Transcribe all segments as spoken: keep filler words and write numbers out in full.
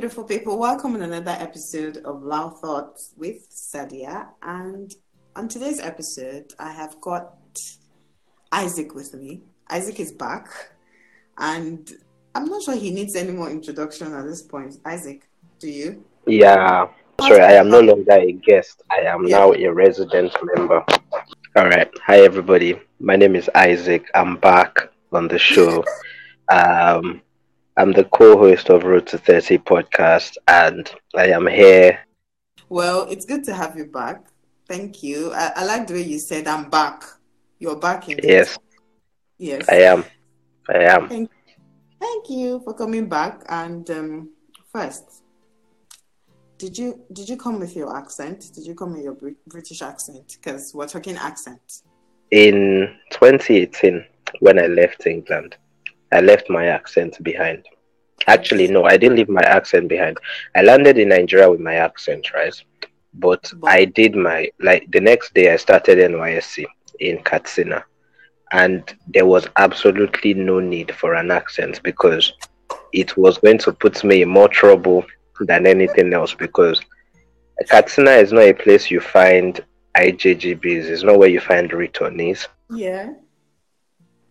beautiful people. Welcome to another episode of Loud Thoughts with Sadia. And on today's episode, I have got Isaac with me. Isaac is back. And I'm not sure he needs any more introduction at this point. Isaac, do you? Yeah. Sorry, I am no longer a guest. I am yeah. now a resident member. All right. Hi, everybody. My name is Isaac. I'm back on the show. um... I'm the co-host of Road to thirty podcast, and I am here. Well, it's good to have you back. Thank you. I, I like the way you said, I'm back. You're back in Yes. Yes. I am. I am. Thank, thank you for coming back. And um, first, did you did you come with your accent? Did you come with your British accent? Because we're talking accent. In twenty eighteen, when I left England, I left my accent behind. Actually, no, I didn't leave my accent behind. I landed in Nigeria with my accent, right? But I did my, like, the next day I started N Y S C in Katsina. And there was absolutely no need for an accent because it was going to put me in more trouble than anything else, because Katsina is not a place you find I J G Bs. It's not where you find returnees. Yeah.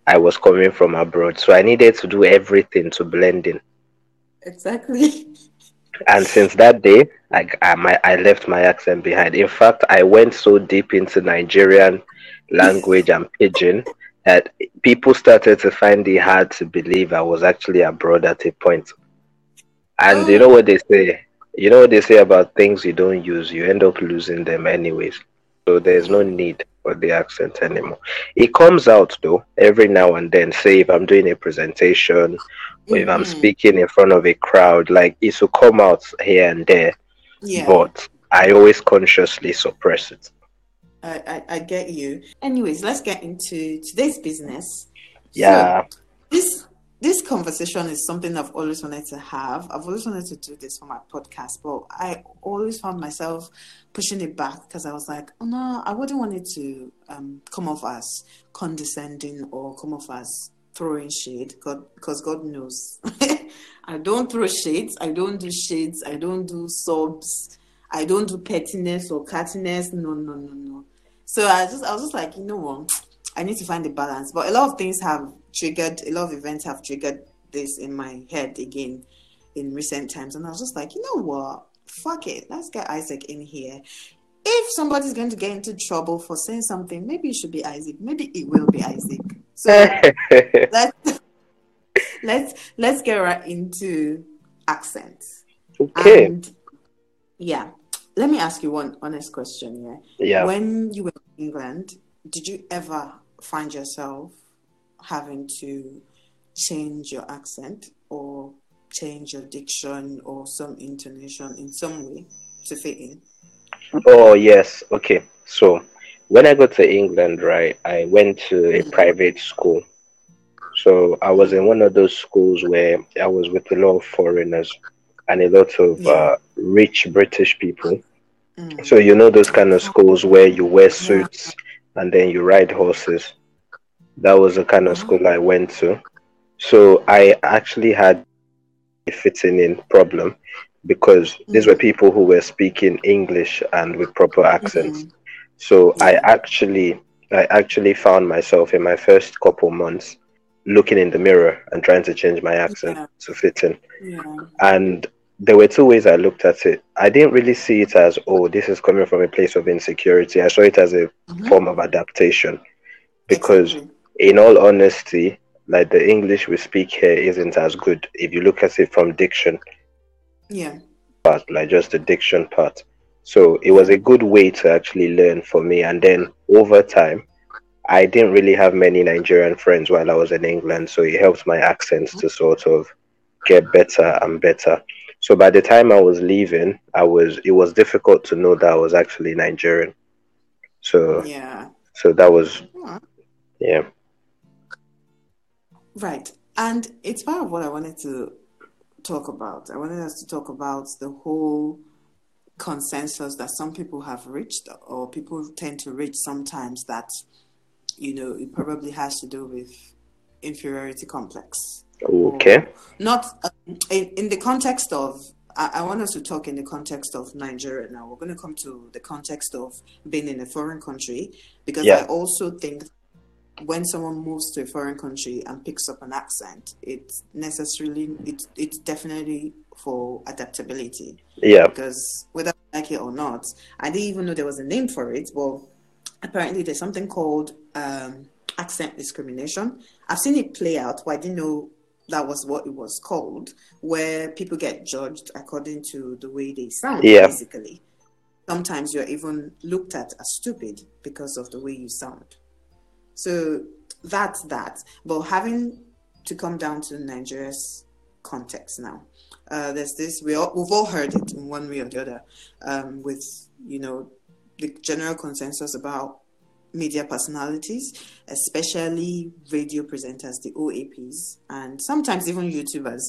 I was coming from abroad, so I needed to do everything to blend in. Exactly. And since that day, I, I, my, I left my accent behind. In fact, I went so deep into Nigerian language and pidgin that people started to find it hard to believe I was actually abroad at a point. And oh. you know what they say? You know what they say about things you don't use? You end up losing them anyways. So there's no need for the accent anymore. It comes out though every now and then, say if I'm doing a presentation mm-hmm. or if I'm speaking in front of a crowd, like it will come out here and there. Yeah. But I always consciously suppress it. I, I, I get you. Anyways, let's get into today's business. Yeah. So this this conversation is something I've always wanted to have. I've always wanted to do this for my podcast, but I always found myself pushing it back because I was like, oh, no, I wouldn't want it to um, come off as condescending or come off as throwing shade, because God knows. I don't throw shades. I don't do shades. I don't do sobs. I don't do pettiness or cattiness. No, no, no, no. So I just, I was just like, you know what? I need to find a balance. But a lot of things have triggered, a lot of events have triggered this in my head again in recent times. And I was just like, you know what? Fuck it. Let's get Isaac in here. If somebody's going to get into trouble for saying something, maybe it should be Isaac. Maybe it will be Isaac. So let's, let's, let's get right into accents. Okay. And yeah. Let me ask you one honest question. Yeah. Yeah. When you were in England, did you ever find yourself having to change your accent or change your diction or some intonation in some way to fit in? Oh, yes. Okay. So when I got to England, right, I went to a mm-hmm. private school. So I was in one of those schools where I was with a lot of foreigners and a lot of yeah. uh, rich British people. Mm-hmm. So, you know, those kind of schools where you wear suits yeah. and then you ride horses. That was the kind of mm-hmm. school I went to. So I actually had fitting in problem because mm-hmm. these were people who were speaking English and with proper accents. Mm-hmm. So yeah. I actually I actually found myself in my first couple months looking in the mirror and trying to change my accent yeah. to fit in. Yeah. And there were two ways I looked at it. I didn't really see it as, oh, this is coming from a place of insecurity. I saw it as a mm-hmm. form of adaptation because exactly. in all honesty, like the English we speak here isn't as good if you look at it from diction. Yeah. But like just the diction part. So it was a good way to actually learn for me. And then over time, I didn't really have many Nigerian friends while I was in England. So it helped my accents to sort of get better and better. So by the time I was leaving, I was it was difficult to know that I was actually Nigerian. So yeah. So that was yeah. Right. And it's part of what I wanted to talk about. I wanted us to talk about the whole consensus that some people have reached, or people tend to reach sometimes, that, you know, it probably has to do with inferiority complex. Okay. Or not uh, in, in the context of I want us to talk in the context of Nigeria now. We're going to come to the context of being in a foreign country, because yeah. I also think when someone moves to a foreign country and picks up an accent, it's necessarily, it's, it's definitely for adaptability. Yeah. Because whether I like it or not, I didn't even know there was a name for it. Well, apparently there's something called um, accent discrimination. I've seen it play out, but I didn't know that was what it was called, where people get judged according to the way they sound, yeah. basically. Sometimes you're even looked at as stupid because of the way you sound. So that's that. But having to come down to Nigeria's context now, uh, there's this, we all, we've all heard it in one way or the other, um, with, you know, the general consensus about media personalities, especially radio presenters, the O A Ps, and sometimes even YouTubers,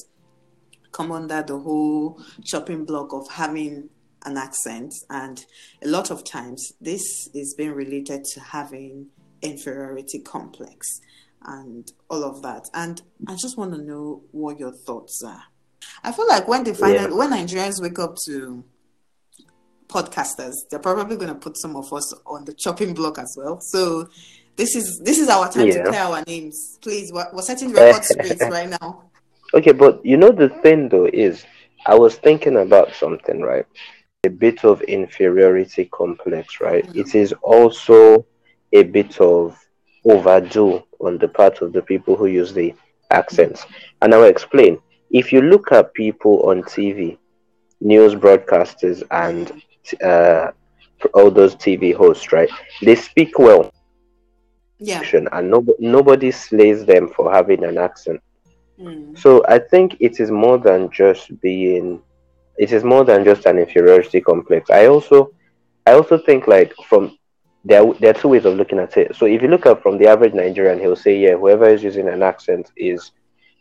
come under the whole chopping block of having an accent. And a lot of times this is being related to having inferiority complex and all of that. And I just want to know what your thoughts are. I feel like when they find yeah. out, when Nigerians wake up to podcasters, they're probably going to put some of us on the chopping block as well. So this is this is our time yeah. to clear our names. Please, we're, we're setting record straight right now. Okay, but you know the thing though is, I was thinking about something, right? A bit of inferiority complex, right? Mm-hmm. It is also a bit of overdue on the part of the people who use the accents. Mm-hmm. And I will explain. If you look at people on T V, news broadcasters and Uh, all those T V hosts, right? They speak well, yeah, and no, nobody slays them for having an accent. Mm. So I think it is more than just being. It is more than just an inferiority complex. I also, I also think like from there, there are two ways of looking at it. So if you look at from the average Nigerian, he'll say, yeah, whoever is using an accent is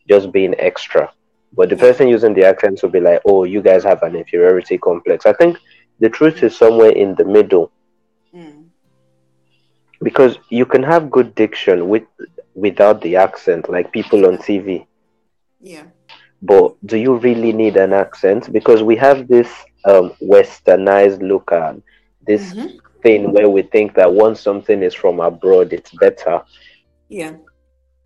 just being extra. But the yeah. person using the accent will be like, oh, you guys have an inferiority complex. I think the truth is somewhere in the middle, mm. because you can have good diction with without the accent, like people on T V. Yeah. But do you really need an accent? Because we have this um, westernized look at this mm-hmm. thing where we think that once something is from abroad, it's better. Yeah.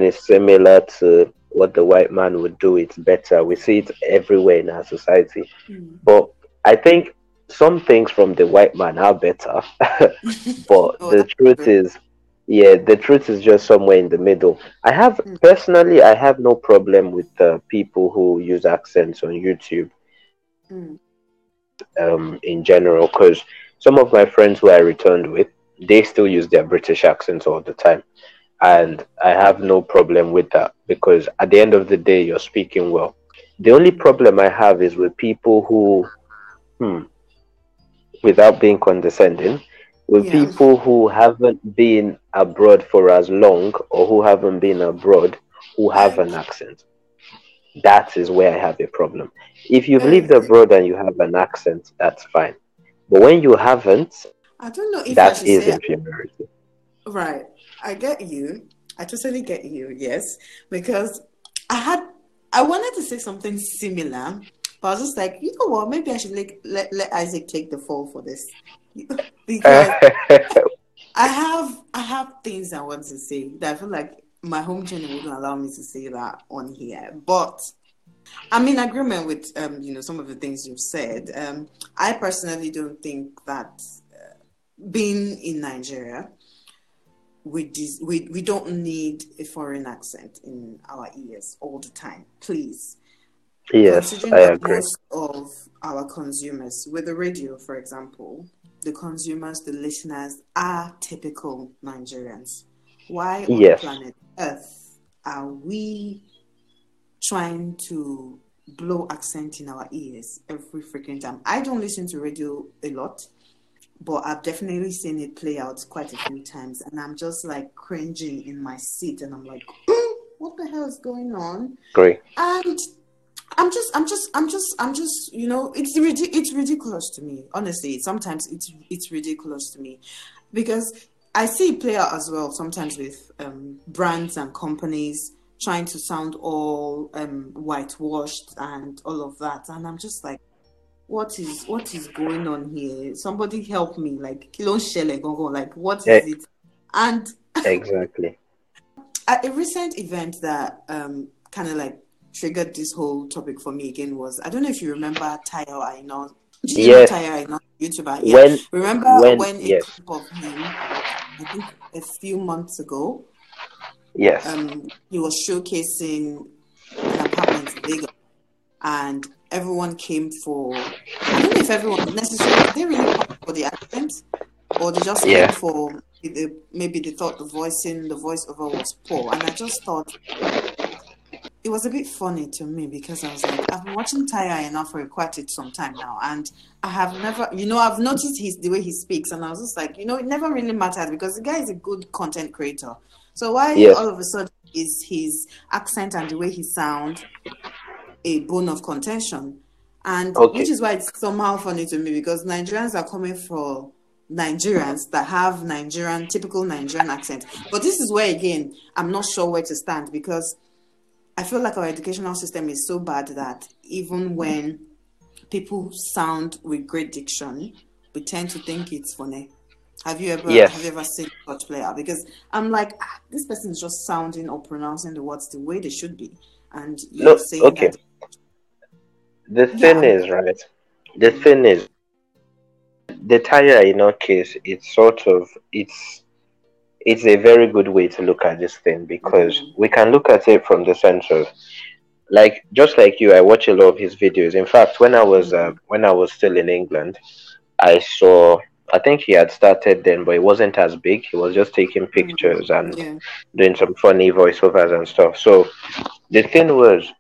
And it's similar to what the white man would do. It's better. We see it everywhere in our society. Mm. But I think some things from the white man are better, but oh, the truth good. is, yeah, the truth is just somewhere in the middle. I have mm. personally, I have no problem with uh, people who use accents on YouTube, mm. um, in general, because some of my friends who I returned with, they still use their British accents all the time, and I have no problem with that because at the end of the day, you're speaking well. The only problem I have is with people who, hmm. without being condescending, with yeah. people who haven't been abroad for as long or who haven't been abroad, who have an accent. That is where I have a problem. If you've lived abroad and you have an accent, that's fine. But when you haven't, I don't know if that is inferiority. Right. I get you. I totally get you, yes. Because I had, I wanted to say something similar. I was just like, you know what? Maybe I should like, let let Isaac take the fall for this, because I have I have things I want to say that I feel like my home channel wouldn't allow me to say that on here. But I'm in agreement with um, you know, some of the things you've said. Um, I personally don't think that uh, being in Nigeria, we dis- we we don't need a foreign accent in our ears all the time. Please. Yes, I agree. Most of our consumers, with the radio, for example, the consumers, the listeners are typical Nigerians. Why on yes. planet Earth are we trying to blow accent in our ears every freaking time? I don't listen to radio a lot, but I've definitely seen it play out quite a few times, and I'm just like cringing in my seat, and I'm like, what the hell is going on? Great. And I'm just, I'm just, I'm just, I'm just, you know, it's it's ridiculous to me. Honestly, sometimes it's it's ridiculous to me, because I see it play out as well sometimes with um, brands and companies trying to sound all um, whitewashed and all of that, and I'm just like, what is what is going on here? Somebody help me. Like, kilo shele gongo. Like, what is it? And exactly. A recent event that um kind of like triggered this whole topic for me again was, I don't know if you remember Tiyo Aino. Do you yes. know Tiyo Aino, YouTuber? Yeah. When, remember when, when it yes. came of him, I think a few months ago. Yes. Um, he was showcasing an apartment in Lagos, and everyone came for, I don't know if everyone necessarily, they really came for the accent, or they just yeah. came for, maybe they thought the voicing, the voiceover was poor. And I just thought, it was a bit funny to me, because I was like, I've been watching Tiyo Aino for quite some time now, and I have never, you know, I've noticed his, the way he speaks, and I was just like, you know, it never really mattered, because the guy is a good content creator. So why yes. all of a sudden is his accent and the way he sounds a bone of contention? And okay. which is why it's somehow funny to me, because Nigerians are coming for Nigerians that have Nigerian, typical Nigerian accent. But this is where, again, I'm not sure where to stand, because I feel like our educational system is so bad that even when people sound with great diction, we tend to think it's funny. Have you ever yes. have you ever seen a such player? Because I'm like, ah, this person is just sounding or pronouncing the words the way they should be, and you're no, saying okay. that. The thing yeah. is right. The mm-hmm. thing is, the Tiyo Aino case. It's sort of it's it's a very good way to look at this thing, because mm-hmm. we can look at it from the sense of, like, just like you, I watch a lot of his videos. In fact, when I was uh, when I was still in England, I saw. I think he had started then, but it wasn't as big. He was just taking pictures and yeah. doing some funny voiceovers and stuff. So the thing was,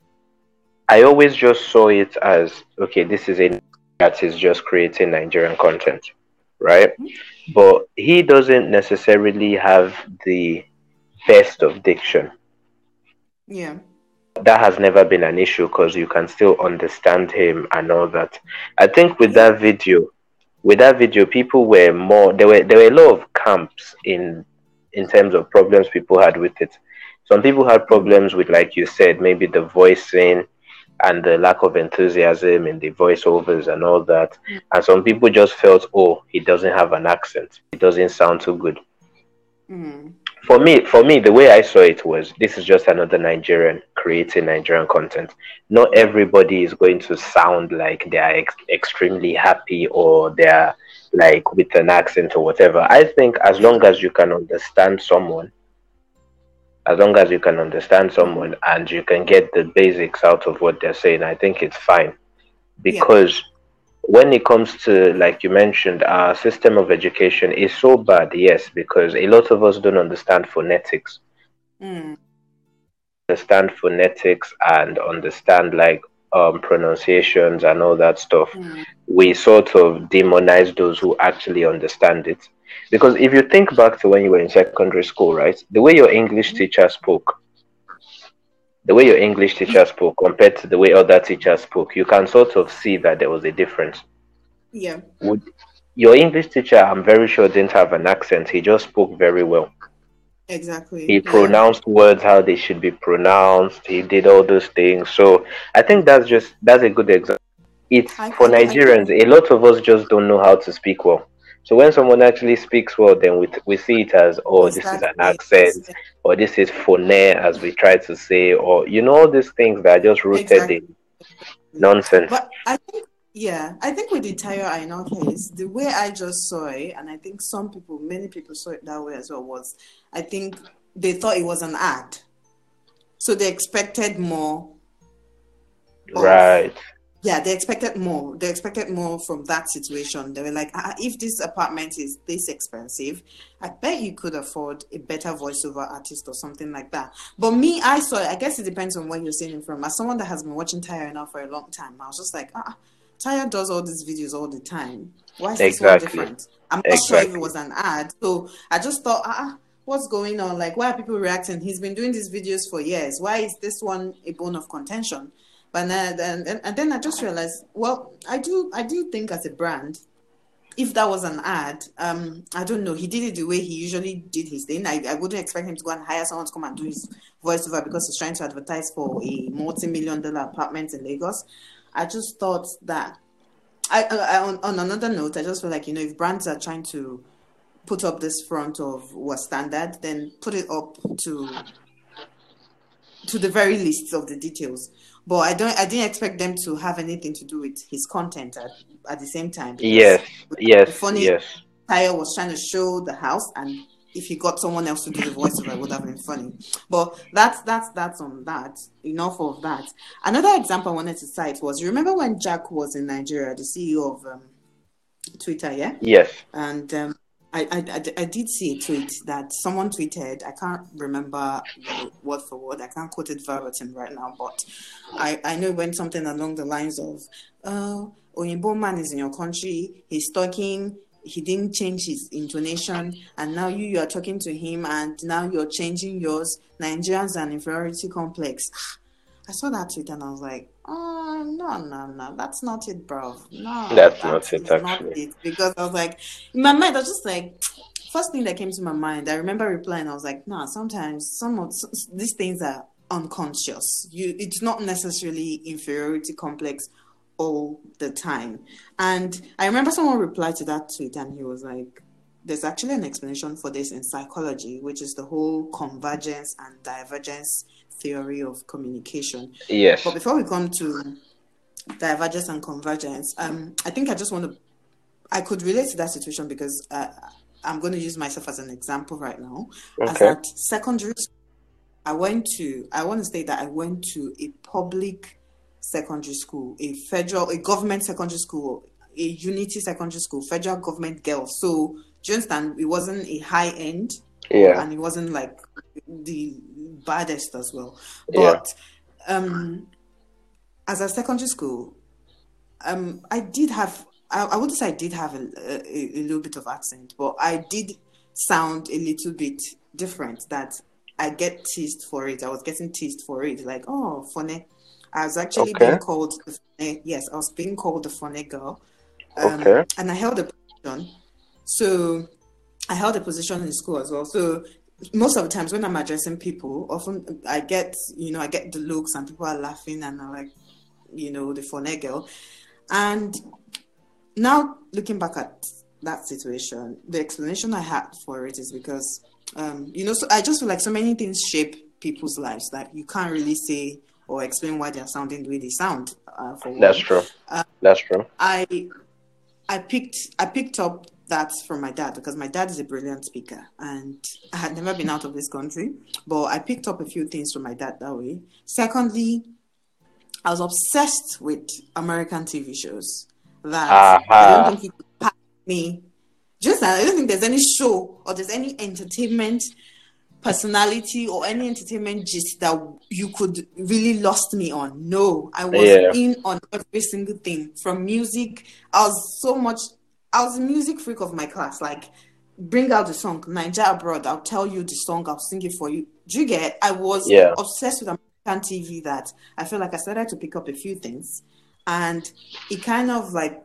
I always just saw it as, okay, this is a that is just creating Nigerian content, right? But he doesn't necessarily have the best of diction. Yeah. That has never been an issue, because you can still understand him and all that. I think with that video... With that video, people were more, there were there were a lot of camps in in terms of problems people had with it. Some people had problems with, like you said, maybe the voicing and the lack of enthusiasm in the voiceovers and all that. And some people just felt, oh, he doesn't have an accent. It doesn't sound too good. Mm. For me, for me, the way I saw it was, this is just another Nigerian creating Nigerian content. Not everybody is going to sound like they are ex- extremely happy, or they are like with an accent or whatever. I think as long as you can understand someone, as long as you can understand someone and you can get the basics out of what they're saying, I think it's fine. Because yeah. when it comes to, like you mentioned, our system of education is so bad, yes, because a lot of us don't understand phonetics. Mm. Understand phonetics and understand, like, um, pronunciations and all that stuff. Mm. We sort of demonize those who actually understand it. Because if you think back to when you were in secondary school, right, the way your English teacher spoke, the way your English teacher spoke compared to the way other teachers spoke, you can sort of see that there was a difference. Yeah. Would, your English teacher, I'm very sure, didn't have an accent. He just spoke very well. Exactly. He yeah. pronounced words how they should be pronounced. He did all those things. So I think that's just, that's a good example. It's I for think, Nigerians, a lot of us just don't know how to speak well. So when someone actually speaks well, then we, we see it as, oh, exactly. this is an accent, or this is phoné, as we try to say, or, you know, all these things that are just rooted exactly. in nonsense. But I think, yeah, I think with the Tiyo Aino case, the way I just saw it, and I think some people, many people saw it that way as well, was I think they thought it was an ad. So they expected more. Of, right. Yeah, they expected more. They expected more from that situation. They were like, ah, if this apartment is this expensive, I bet you could afford a better voiceover artist or something like that. But me, I saw it. I guess it depends on where you're seeing it from. As someone that has been watching Tiyo now for a long time, I was just like, ah, Tiyo does all these videos all the time. Why is it exactly. so different? I'm not exactly. sure if it was an ad. So I just thought, ah, what's going on? Like, why are people reacting? He's been doing these videos for years. Why is this one a bone of contention? But then, and, and then I just realized, well, I do I do think as a brand, if that was an ad, um, I don't know, he did it the way he usually did his thing. I, I wouldn't expect him to go and hire someone to come and do his voiceover because he's trying to advertise for a multi-million dollar apartment in Lagos. I just thought that I, I on, on another note, I just feel like, you know, if brands are trying to put up this front of what's standard, then put it up to to the very least of the details. But I don't, I didn't expect them to have anything to do with his content at, at the same time. Yes, yes, funny, yes. Tiyo was trying to show the house, and if he got someone else to do the voiceover, it would have been funny. But that's that's that's on that. Enough of that. Another example I wanted to cite was, you remember when Jack was in Nigeria, the C E O of um, Twitter, yeah? Yes. And um, I, I, I did see a tweet that someone tweeted. I can't remember word for word. I can't quote it verbatim right now, but I, I know it went something along the lines of, oh, Oyinbo man is in your country, he's talking, he didn't change his intonation, and now you, you are talking to him, and now you're changing yours. Nigerians and inferiority complex. I saw that tweet and I was like, oh, no, no, no, that's not it, bro. No, that's that not it, actually. Not it. Because I was like, in my mind, I was just like, first thing that came to my mind, I remember replying, I was like, no, nah, sometimes some of these things are unconscious. You, it's not necessarily inferiority complex all the time. And I remember someone replied to that tweet and he was like, there's actually an explanation for this in psychology, which is the whole convergence and divergence theory of communication. Yes. But before we come to divergence and convergence, um, I think I just want to, I could relate to that situation because uh, I'm going to use myself as an example right now. Okay. As at secondary school, I went to, I want to say that I went to a public secondary school, a federal, a government secondary school, a unity secondary school, federal government girls. So, do you understand? It wasn't a high end. Yeah. And it wasn't like the baddest as well. But yeah. um, as a secondary school, um, I did have, I, I wouldn't say I did have a, a, a little bit of accent, but I did sound a little bit different, that I get teased for it. I was getting teased for it. Like, oh, funny. I was actually okay. being called, yes, I was being called the funny girl. Um, okay. And I held a position. So I held a position in school as well. So most of the times when I'm addressing people, often I get, you know, I get the looks and people are laughing and I'm like, you know, the funny girl. And now looking back at that situation, the explanation I had for it is because, um, you know, so I just feel like so many things shape people's lives that you can't really say or explain why they're sounding the way they sound. Uh, for That's me. true. Uh, That's true. I I picked I picked up that from my dad because my dad is a brilliant speaker and I had never been out of this country, but I picked up a few things from my dad that way. Secondly, I was obsessed with American T V shows that uh-huh. I don't think he could pass me. Just I don't think there's any show or there's any entertainment personality or any entertainment gist that you could really lost me on. No, I was yeah. in on every single thing, from music. I was so much, I was a music freak of my class. Like, bring out the song, Niger Abroad, I'll tell you the song, I'll sing it for you. Do you get it? I was yeah. obsessed with American T V that I feel like I started to pick up a few things and it kind of like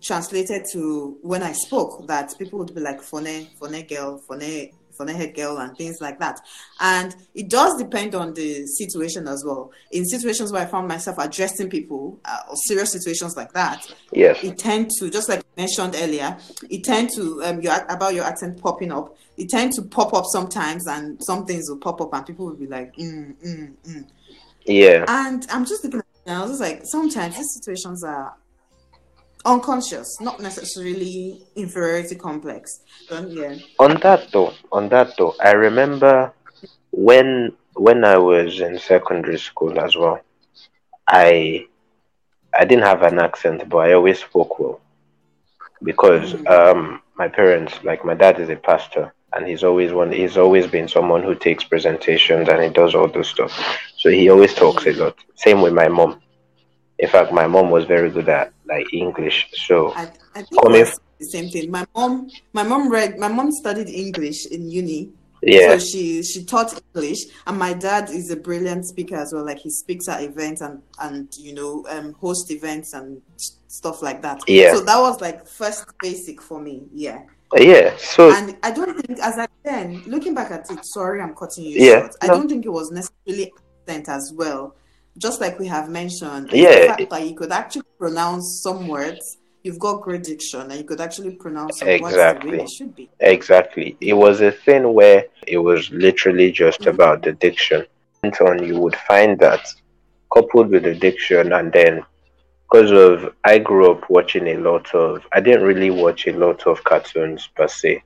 translated to when I spoke that people would be like, Fone, Fone girl, Fone, for the head girl and things like that. And it does depend on the situation as well. In situations where I found myself addressing people uh, or serious situations like that, yes, it tend to, just like I mentioned earlier, it tend to, um, your, about your accent popping up, it tend to pop up sometimes and some things will pop up and people will be like, mm, mm, mm. Yeah. And I'm just looking at it and I was just like, sometimes these situations are unconscious, not necessarily inferiority complex. Um, yeah. On that though, on that though, I remember when when I was in secondary school as well, I I didn't have an accent, but I always spoke well because mm. um, my parents, like my dad, is a pastor, and he's always one. He's always been someone who takes presentations and he does all those stuff. So he always talks a lot. Same with my mom. In fact, my mom was very good at like English. So I, I think coming the same thing. My mom, my mom read, my mom studied English in uni. Yeah. So she she taught English, and my dad is a brilliant speaker as well. Like he speaks at events and and you know um host events and stuff like that. Yeah. So that was like first basic for me. Yeah. Yeah. So and I don't think as I then looking back at it. Sorry, I'm cutting you yeah, short. No. I don't think it was necessarily accent as well. Just like we have mentioned, yeah, the fact that you could actually pronounce some words you've got great diction and you could actually pronounce it exactly the way it should be. Exactly. It was a thing where it was literally just mm-hmm. about the diction. And on you would find that coupled with the diction, and then because of I grew up watching a lot of, I didn't really watch a lot of cartoons per se.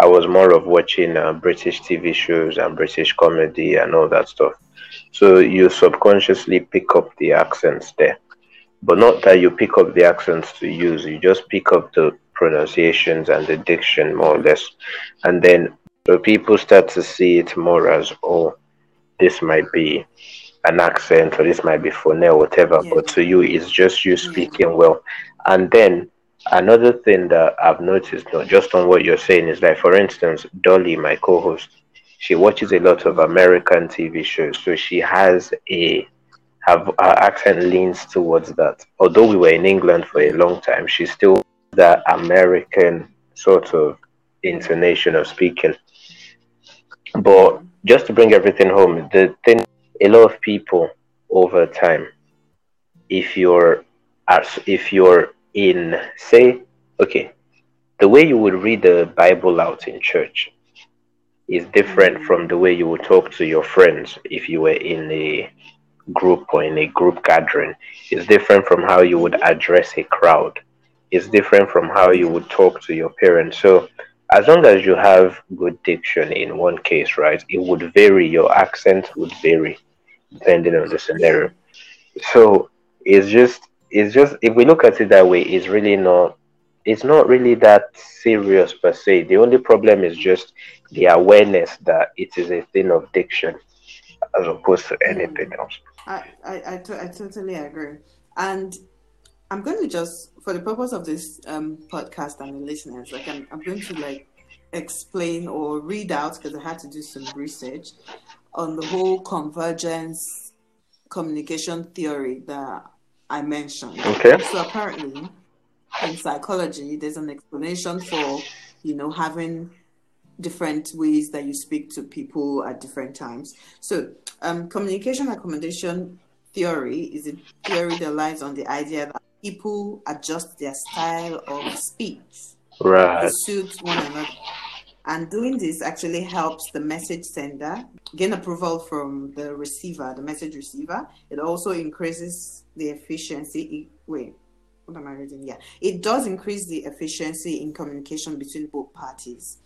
I was more of watching uh, British T V shows and British comedy and all that stuff. So you subconsciously pick up the accents there. But not that you pick up the accents to use, you just pick up the pronunciations and the diction more or less. And then so people start to see it more as, oh, this might be an accent or this might be phoneme or whatever. Yeah. But to you, it's just you speaking well. And then another thing that I've noticed, not just on what you're saying, is like, for instance, Dolly, my co-host, she watches a lot of American T V shows. So she has a... Have, her accent leans towards that. Although we were in England for a long time, she's still that American sort of intonation of speaking. But just to bring everything home, the thing, a lot of people over time, if you're, if you're in, say, okay, the way you would read the Bible out in church is different from the way you would talk to your friends if you were in a group or in a group gathering. It's different from how you would address a crowd. It's different from how you would talk to your parents. So as long as you have good diction in one case, right, it would vary, your accent would vary depending on the scenario. So it's just it's just if we look at it that way, it's really not it's not really that serious per se. The only problem is just the awareness that it is a thing of diction as opposed to anything else. I, I, I, to, I totally agree. And I'm going to just, for the purpose of this um, podcast and the listeners, like I'm, I'm going to like explain or read out, because I had to do some research on the whole convergence communication theory that I mentioned. Okay. So apparently in psychology, there's an explanation for, you know, having different ways that you speak to people at different times. So um, communication accommodation theory is a theory that relies on the idea that people adjust their style of speech right. to suit one another. And doing this actually helps the message sender gain approval from the receiver, the message receiver. It also increases the efficiency. Wait, what am I reading? Yeah. It does increase the efficiency in communication between both parties.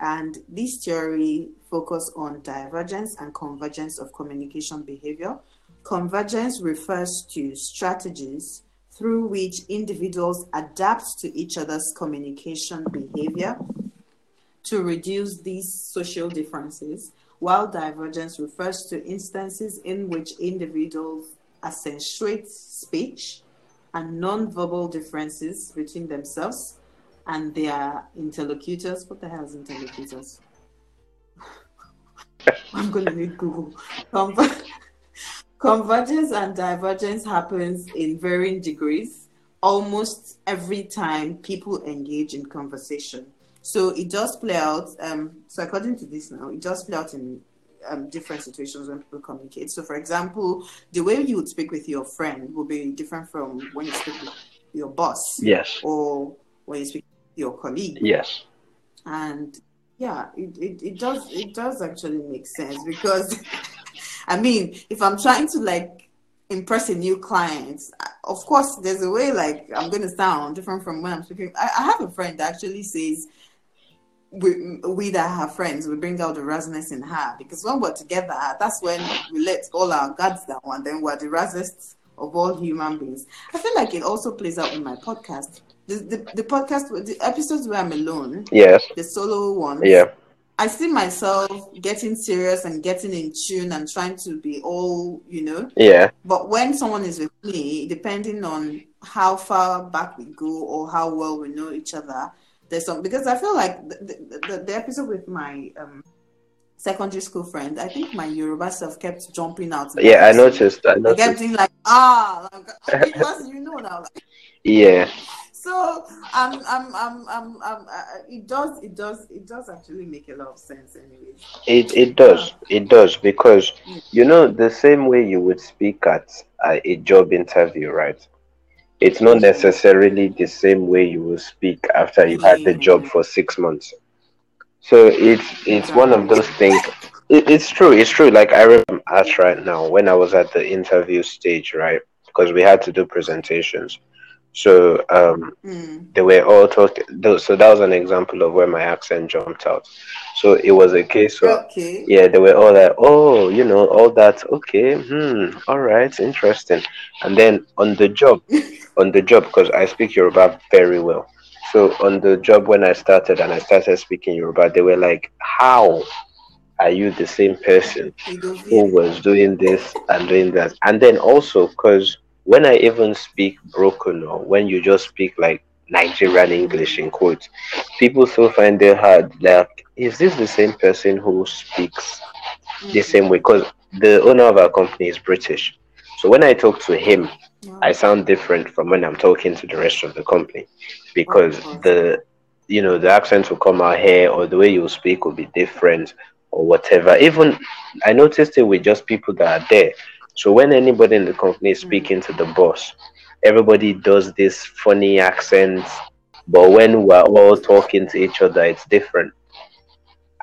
And this theory focuses on divergence and convergence of communication behavior. Convergence refers to strategies through which individuals adapt to each other's communication behavior to reduce these social differences, while divergence refers to instances in which individuals accentuate speech and nonverbal differences between themselves and their interlocutors. What the hell is interlocutors? I'm going to need Google. Conver- Convergence and divergence happens in varying degrees almost every time people engage in conversation. So it does play out, um, so according to this now, it does play out in um, different situations when people communicate. So for example, the way you would speak with your friend will be different from when you speak with your boss. Yes. Or when you speak your colleague. Yes. And yeah, it, it, it does it does actually make sense, because I mean, if I'm trying to like impress a new client, of course there's a way like I'm going to sound different from when I'm speaking. I, I have a friend that actually says we, we that are her friends, we bring out the razzleness in her, because when we're together, that's when we let all our guards down, and then we're the razzest of all human beings. I feel like it also plays out in my podcast. The, the the podcast, the episodes where I'm alone, yes, the solo ones, yeah, I see myself getting serious and getting in tune and trying to be all, you know, yeah. But when someone is with me, depending on how far back we go or how well we know each other, there's some, because I feel like the the, the, the episode with my um, secondary school friend, I think my Yoruba self kept jumping out. Yeah, I noticed. I noticed. I kept being like, ah, like, because you know now. Like, yeah. So um um um um um uh, it does it does it does actually make a lot of sense anyway. It it does it does because you know the same way you would speak at uh, a job interview, right? it's not necessarily the same way you will speak after you had the job for six months. So it's it's one of those things. It, it's true. It's true. Like I remember us right now when I was at the interview stage, right? Because we had to do presentations. So um, mm. they were all talking. So that was an example of where my accent jumped out. So it was a case of, okay. yeah, they were all like, oh, you know, all that. Okay. Hmm. All right. Interesting. And then on the job, on the job, because I speak Yoruba very well. So on the job when I started and I started speaking Yoruba, they were like, how are you the same person who was doing this and doing that? And then also because when I even speak broken or when you just speak like Nigerian English in quotes, people still find it hard. Like, is this the same person who speaks the same way? Because the owner of our company is British. So when I talk to him, wow. I sound different from when I'm talking to the rest of the company because the, you know, the accents will come out here or the way you speak will be different or whatever. Even I noticed it with just people that are there. So when anybody in the company is speaking mm-hmm. to the boss, everybody does this funny accent. But when we're all talking to each other, it's different.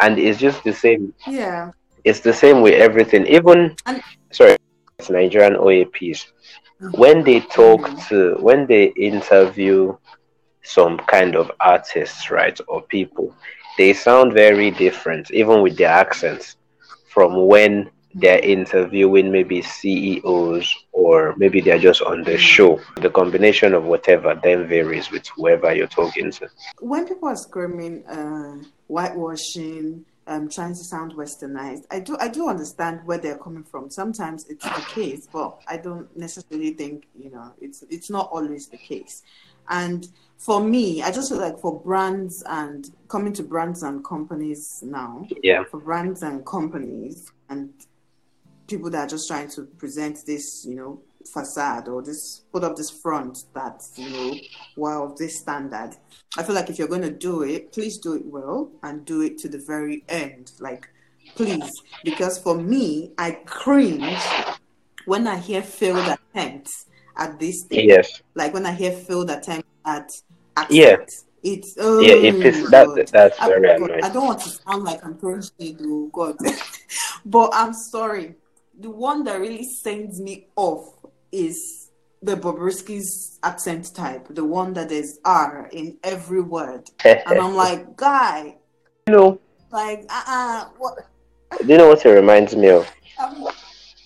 And it's just the same. Yeah. It's the same with everything. Even, and- sorry. Nigerian O A Ps, when they talk to, when they interview some kind of artists, right, or people, they sound very different, even with their accents, from when they're interviewing maybe C E Os or maybe they're just on the show. The combination of whatever then varies with whoever you're talking to. When people are screaming, uh, whitewashing, Um, trying to sound westernized. I do I do understand where they're coming from. Sometimes it's the case, but I don't necessarily think, you know, it's it's not always the case. And for me, I just feel like for brands and coming to brands and companies now, yeah. for brands and companies and people that are just trying to present this, you know, facade or this, put up this front that, you know, wow, this standard. I feel like if you're going to do it, please do it well and do it to the very end. Like, please. Because for me, I cringe when I hear failed attempts at this thing. Yes. Like when I hear failed attempts at accent. Yeah. It's, oh, yeah, it is, that, that's I, very God, annoying. I don't want to sound like I'm cringing, oh God. But I'm sorry. The one that really sends me off is the Bobrisky's accent type, the one that is R in every word. And I'm like, guy, you know, like, uh-uh, what? You know what it reminds me of? Um,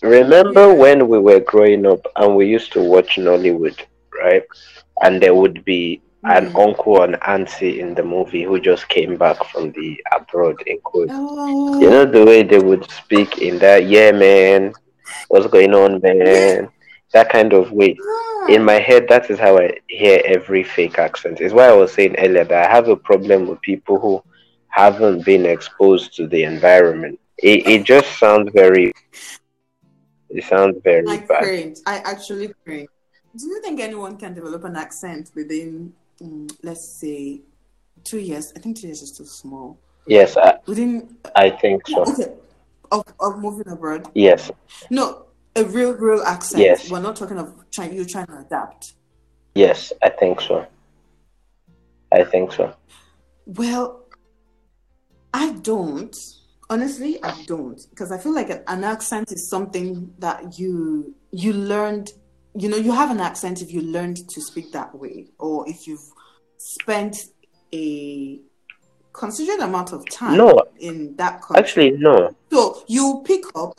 Remember yeah. when we were growing up and we used to watch Nollywood, right? And there would be mm-hmm. an uncle and auntie in the movie who just came back from the abroad, in quotes. Oh. You know the way they would speak in that, yeah, man, what's going on, man? That kind of way. In my head, that is how I hear every fake accent. It's why I was saying earlier that I have a problem with people who haven't been exposed to the environment. It it just sounds very... It sounds very I bad. Cringe. I actually cringe. Do you think anyone can develop an accent within, um, let's say, two years? I think two years is too small. Yes, I, within, I think so. Okay. Of, of moving abroad? Yes. No, a real, real accent. Yes. We're not talking of try, you trying to adapt. Yes, I think so. I think so. Well, I don't. Honestly, I don't. Because I feel like an accent is something that you you learned. You know, you have an accent if you learned to speak that way. Or if you've spent a considerable amount of time no, in that country. Actually, no. So you pick up...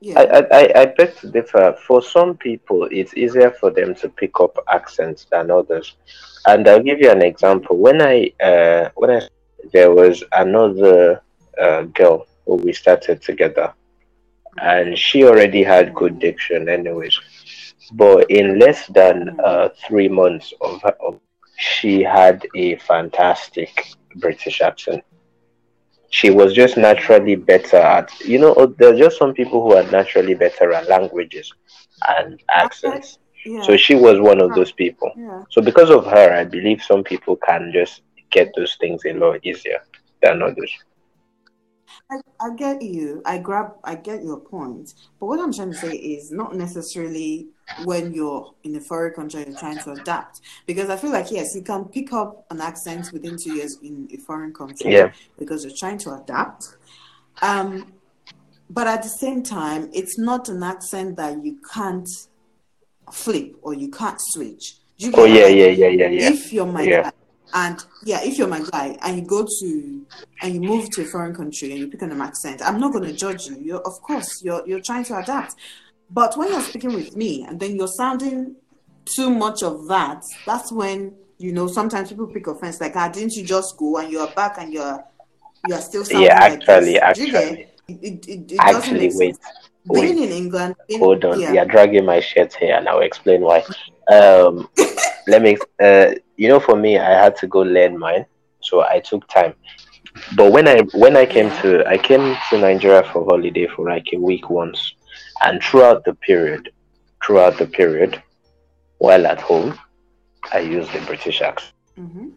Yeah. I, I, I beg to differ. For some people, it's easier for them to pick up accents than others. And I'll give you an example. When I, uh, when I, there was another uh, girl who we started together, and she already had good diction anyways. But in less than uh, three months of her, of, she had a fantastic British accent. She was just naturally better at, you know, there's just some people who are naturally better at languages and accents. Yeah. So she was one of those people. Yeah. So because of her, I believe some people can just get those things a lot easier than others. I, I get you. I grab. I get your point. But what I'm trying to say is not necessarily when you're in a foreign country you're trying to adapt, because I feel like yes, you can pick up an accent within two years in a foreign country yeah. because you're trying to adapt. Um, but at the same time, it's not an accent that you can't flip or you can't switch. You oh yeah, yeah, yeah, yeah, yeah. If you're my yeah. guy, and yeah, if you're my guy, and you go to and you move to a foreign country and you pick on an accent, I'm not going to judge you. You're, of course, you're you're trying to adapt. But when you're speaking with me and then you're sounding too much of that, that's when you know sometimes people pick offense. Like, ah, didn't you just go and you're back and you're you're still sounding yeah, actually, like this. actually, it, it, it actually, doesn't wait. Being in England, in hold on, you're yeah, dragging my shirt here, and I'll explain why. Um, let me, uh, you know, for me, I had to go learn mine, so I took time. But when I when I came to I came to Nigeria for holiday for like a week once, and throughout the period, throughout the period, while at home, I used the British accent, mm-hmm.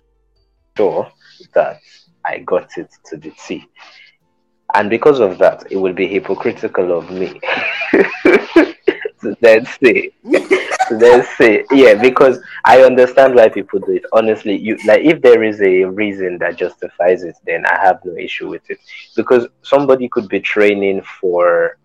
so that I got it to the T. And because of that, it would be hypocritical of me to then say, to then say, yeah, because I understand why people do it. Honestly, you like if there is a reason that justifies it, then I have no issue with it. Because somebody could be training for,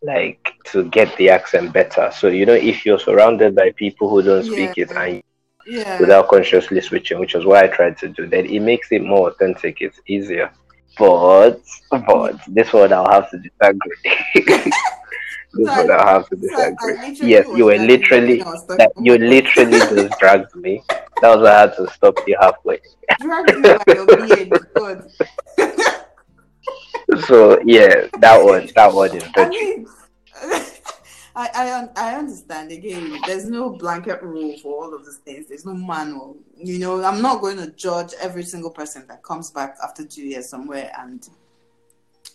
like, to get the accent better. So, you know, if you're surrounded by people who don't yeah. speak it and yeah. without consciously switching, which is what I tried to do, then it makes it more authentic. It's easier. But, but this one I'll have to disagree. this so one I'll have to disagree. So yes, you were literally, like, you literally just dragged me. That was why I had to stop you halfway. Dragged me by your beard, good. So yeah, that one, that one is dodgy. I mean, I, I, I understand. Again, there's no blanket rule for all of these things. There's no manual. You know, I'm not going to judge every single person that comes back after two years somewhere and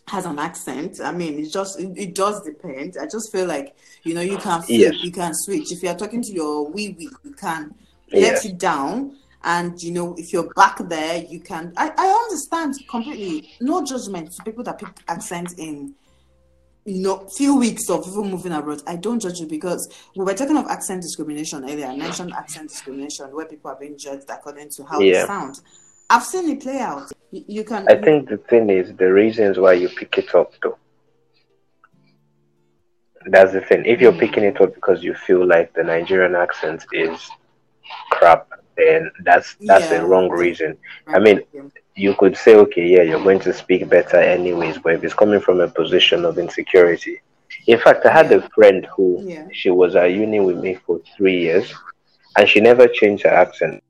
has an accent. I mean, it just it, it does depend. I just feel like, you know, you can flip, yes. you can switch. If you're talking to your wee wee, you can yes. let you down. And, you know, if you're back there, you can. I, I understand completely. No judgment to people that pick accents in, you know, few weeks of people moving abroad. I don't judge you, because we were talking of accent discrimination earlier. I mentioned accent discrimination where people are being judged according to how yeah. they sound. I've seen it play out. You, you can. I think the thing is the reasons why you pick it up, though. That's the thing. If you're picking it up because you feel like the Nigerian accent is crap, then that's that's the yeah. wrong reason. Right. I mean, yeah. you could say, okay, yeah, you're going to speak better anyways, but if it's coming from a position of insecurity. In fact, I had yeah. a friend who, yeah. she was at uni with me for three years, and she never changed her accent.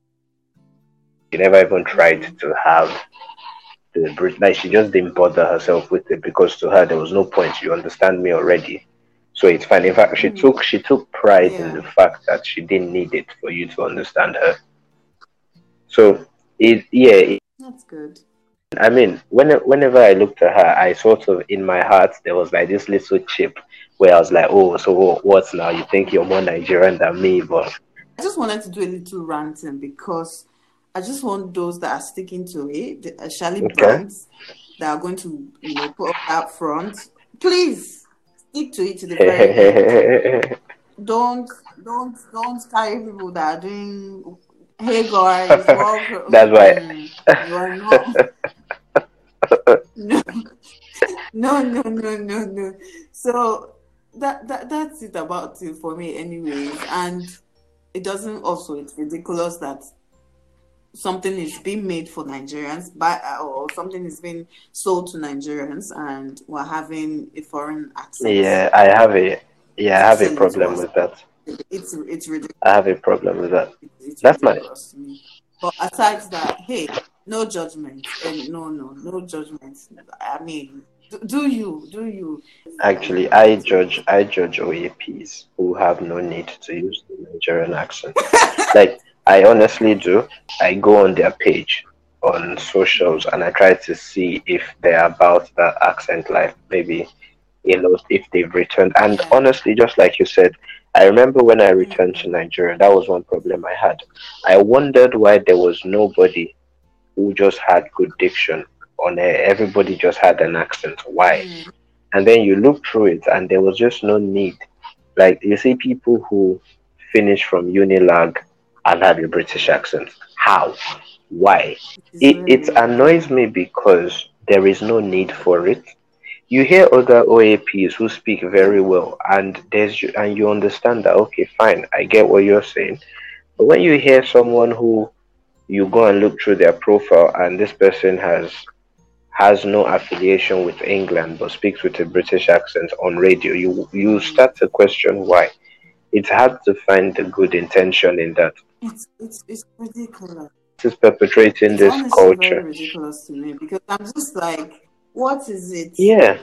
She never even tried mm-hmm. to have the British, like she just didn't bother herself with it, because to her, there was no point. You understand me already. So it's fine. In fact, she mm-hmm. took she took pride yeah. in the fact that she didn't need it for you to understand her. So, it, yeah. It, That's good. I mean, when, whenever I looked at her, I sort of, in my heart, there was like this little chip where I was like, oh, so what's now? You think you're more Nigerian than me, but... I just wanted to do a little ranting, because I just want those that are sticking to it, the Charlie okay. brands that are going to, you know, put up out front, please stick to it to the very end. Don't, don't, don't carry people that are doing... Hey guys, welcome. That's why. You are not. No, no, no, no, no, no. So that, that that's it about it for me, anyways. And it doesn't also, it's ridiculous that something is being made for Nigerians, by, or something is being sold to Nigerians, and we're having a foreign accent. Yeah, I have a, yeah, I have a problem with that. It's it's ridiculous. I have a problem with that. It's, it's That's my. But aside that, hey, no judgment. No, no, no judgment. I mean, do, do you, do you? Actually, I judge. I judge O A Ps who have no need to use the Nigerian accent. Like, I honestly do. I go on their page on socials and I try to see if they're about that accent life. Maybe, you know, if they've returned. And yeah. honestly, just like you said. I remember when I returned to Nigeria, that was one problem I had. I wondered why there was nobody who just had good diction on air, everybody just had an accent. Why? Mm. And then you look through it, and there was just no need. Like, you see people who finish from Unilag and have a British accent. How? Why? It, it annoys me because there is no need for it. You hear other O A Ps who speak very well, and there's and you understand that, okay, fine, I get what you're saying. But when you hear someone who you go and look through their profile, and this person has has no affiliation with England but speaks with a British accent on radio, you you start to question why. It's hard to find the good intention in that. It's it's it's ridiculous. Is perpetrating it's this culture. Very ridiculous to me, because I'm just like, what is it? Yeah.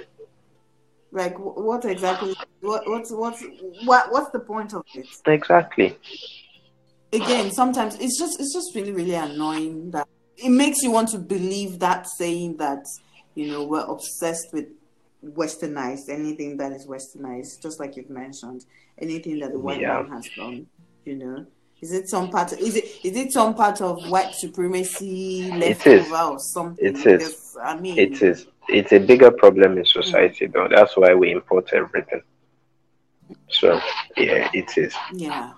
Like, what exactly? What what's what's what what's the point of it? Exactly. Again, sometimes it's just it's just really really annoying that it makes you want to believe that saying that, you know, we're obsessed with westernized anything that is westernized, just like you've mentioned, anything that the white yeah. man has done, you know. Is it some part? Of, is it is it some part of white supremacy leftover or something? It is. Because, I mean, it is. It's a bigger problem in society, mm. though. That's why we import everything. So yeah, it is. Yeah.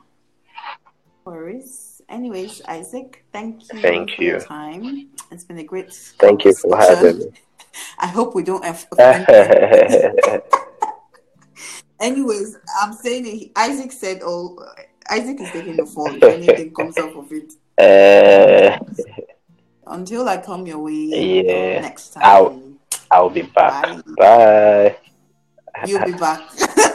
Worries. Anyways, Isaac, thank you. Thank for you. Your time. It's been a great. Thank you for having me. I hope we don't have. Anyways, I'm saying Isaac said all. Oh, Isaac is taking the fall if anything comes up of it. Uh, Until I come your way yeah, next time. I'll, I'll be back. Bye. Bye. You'll be back.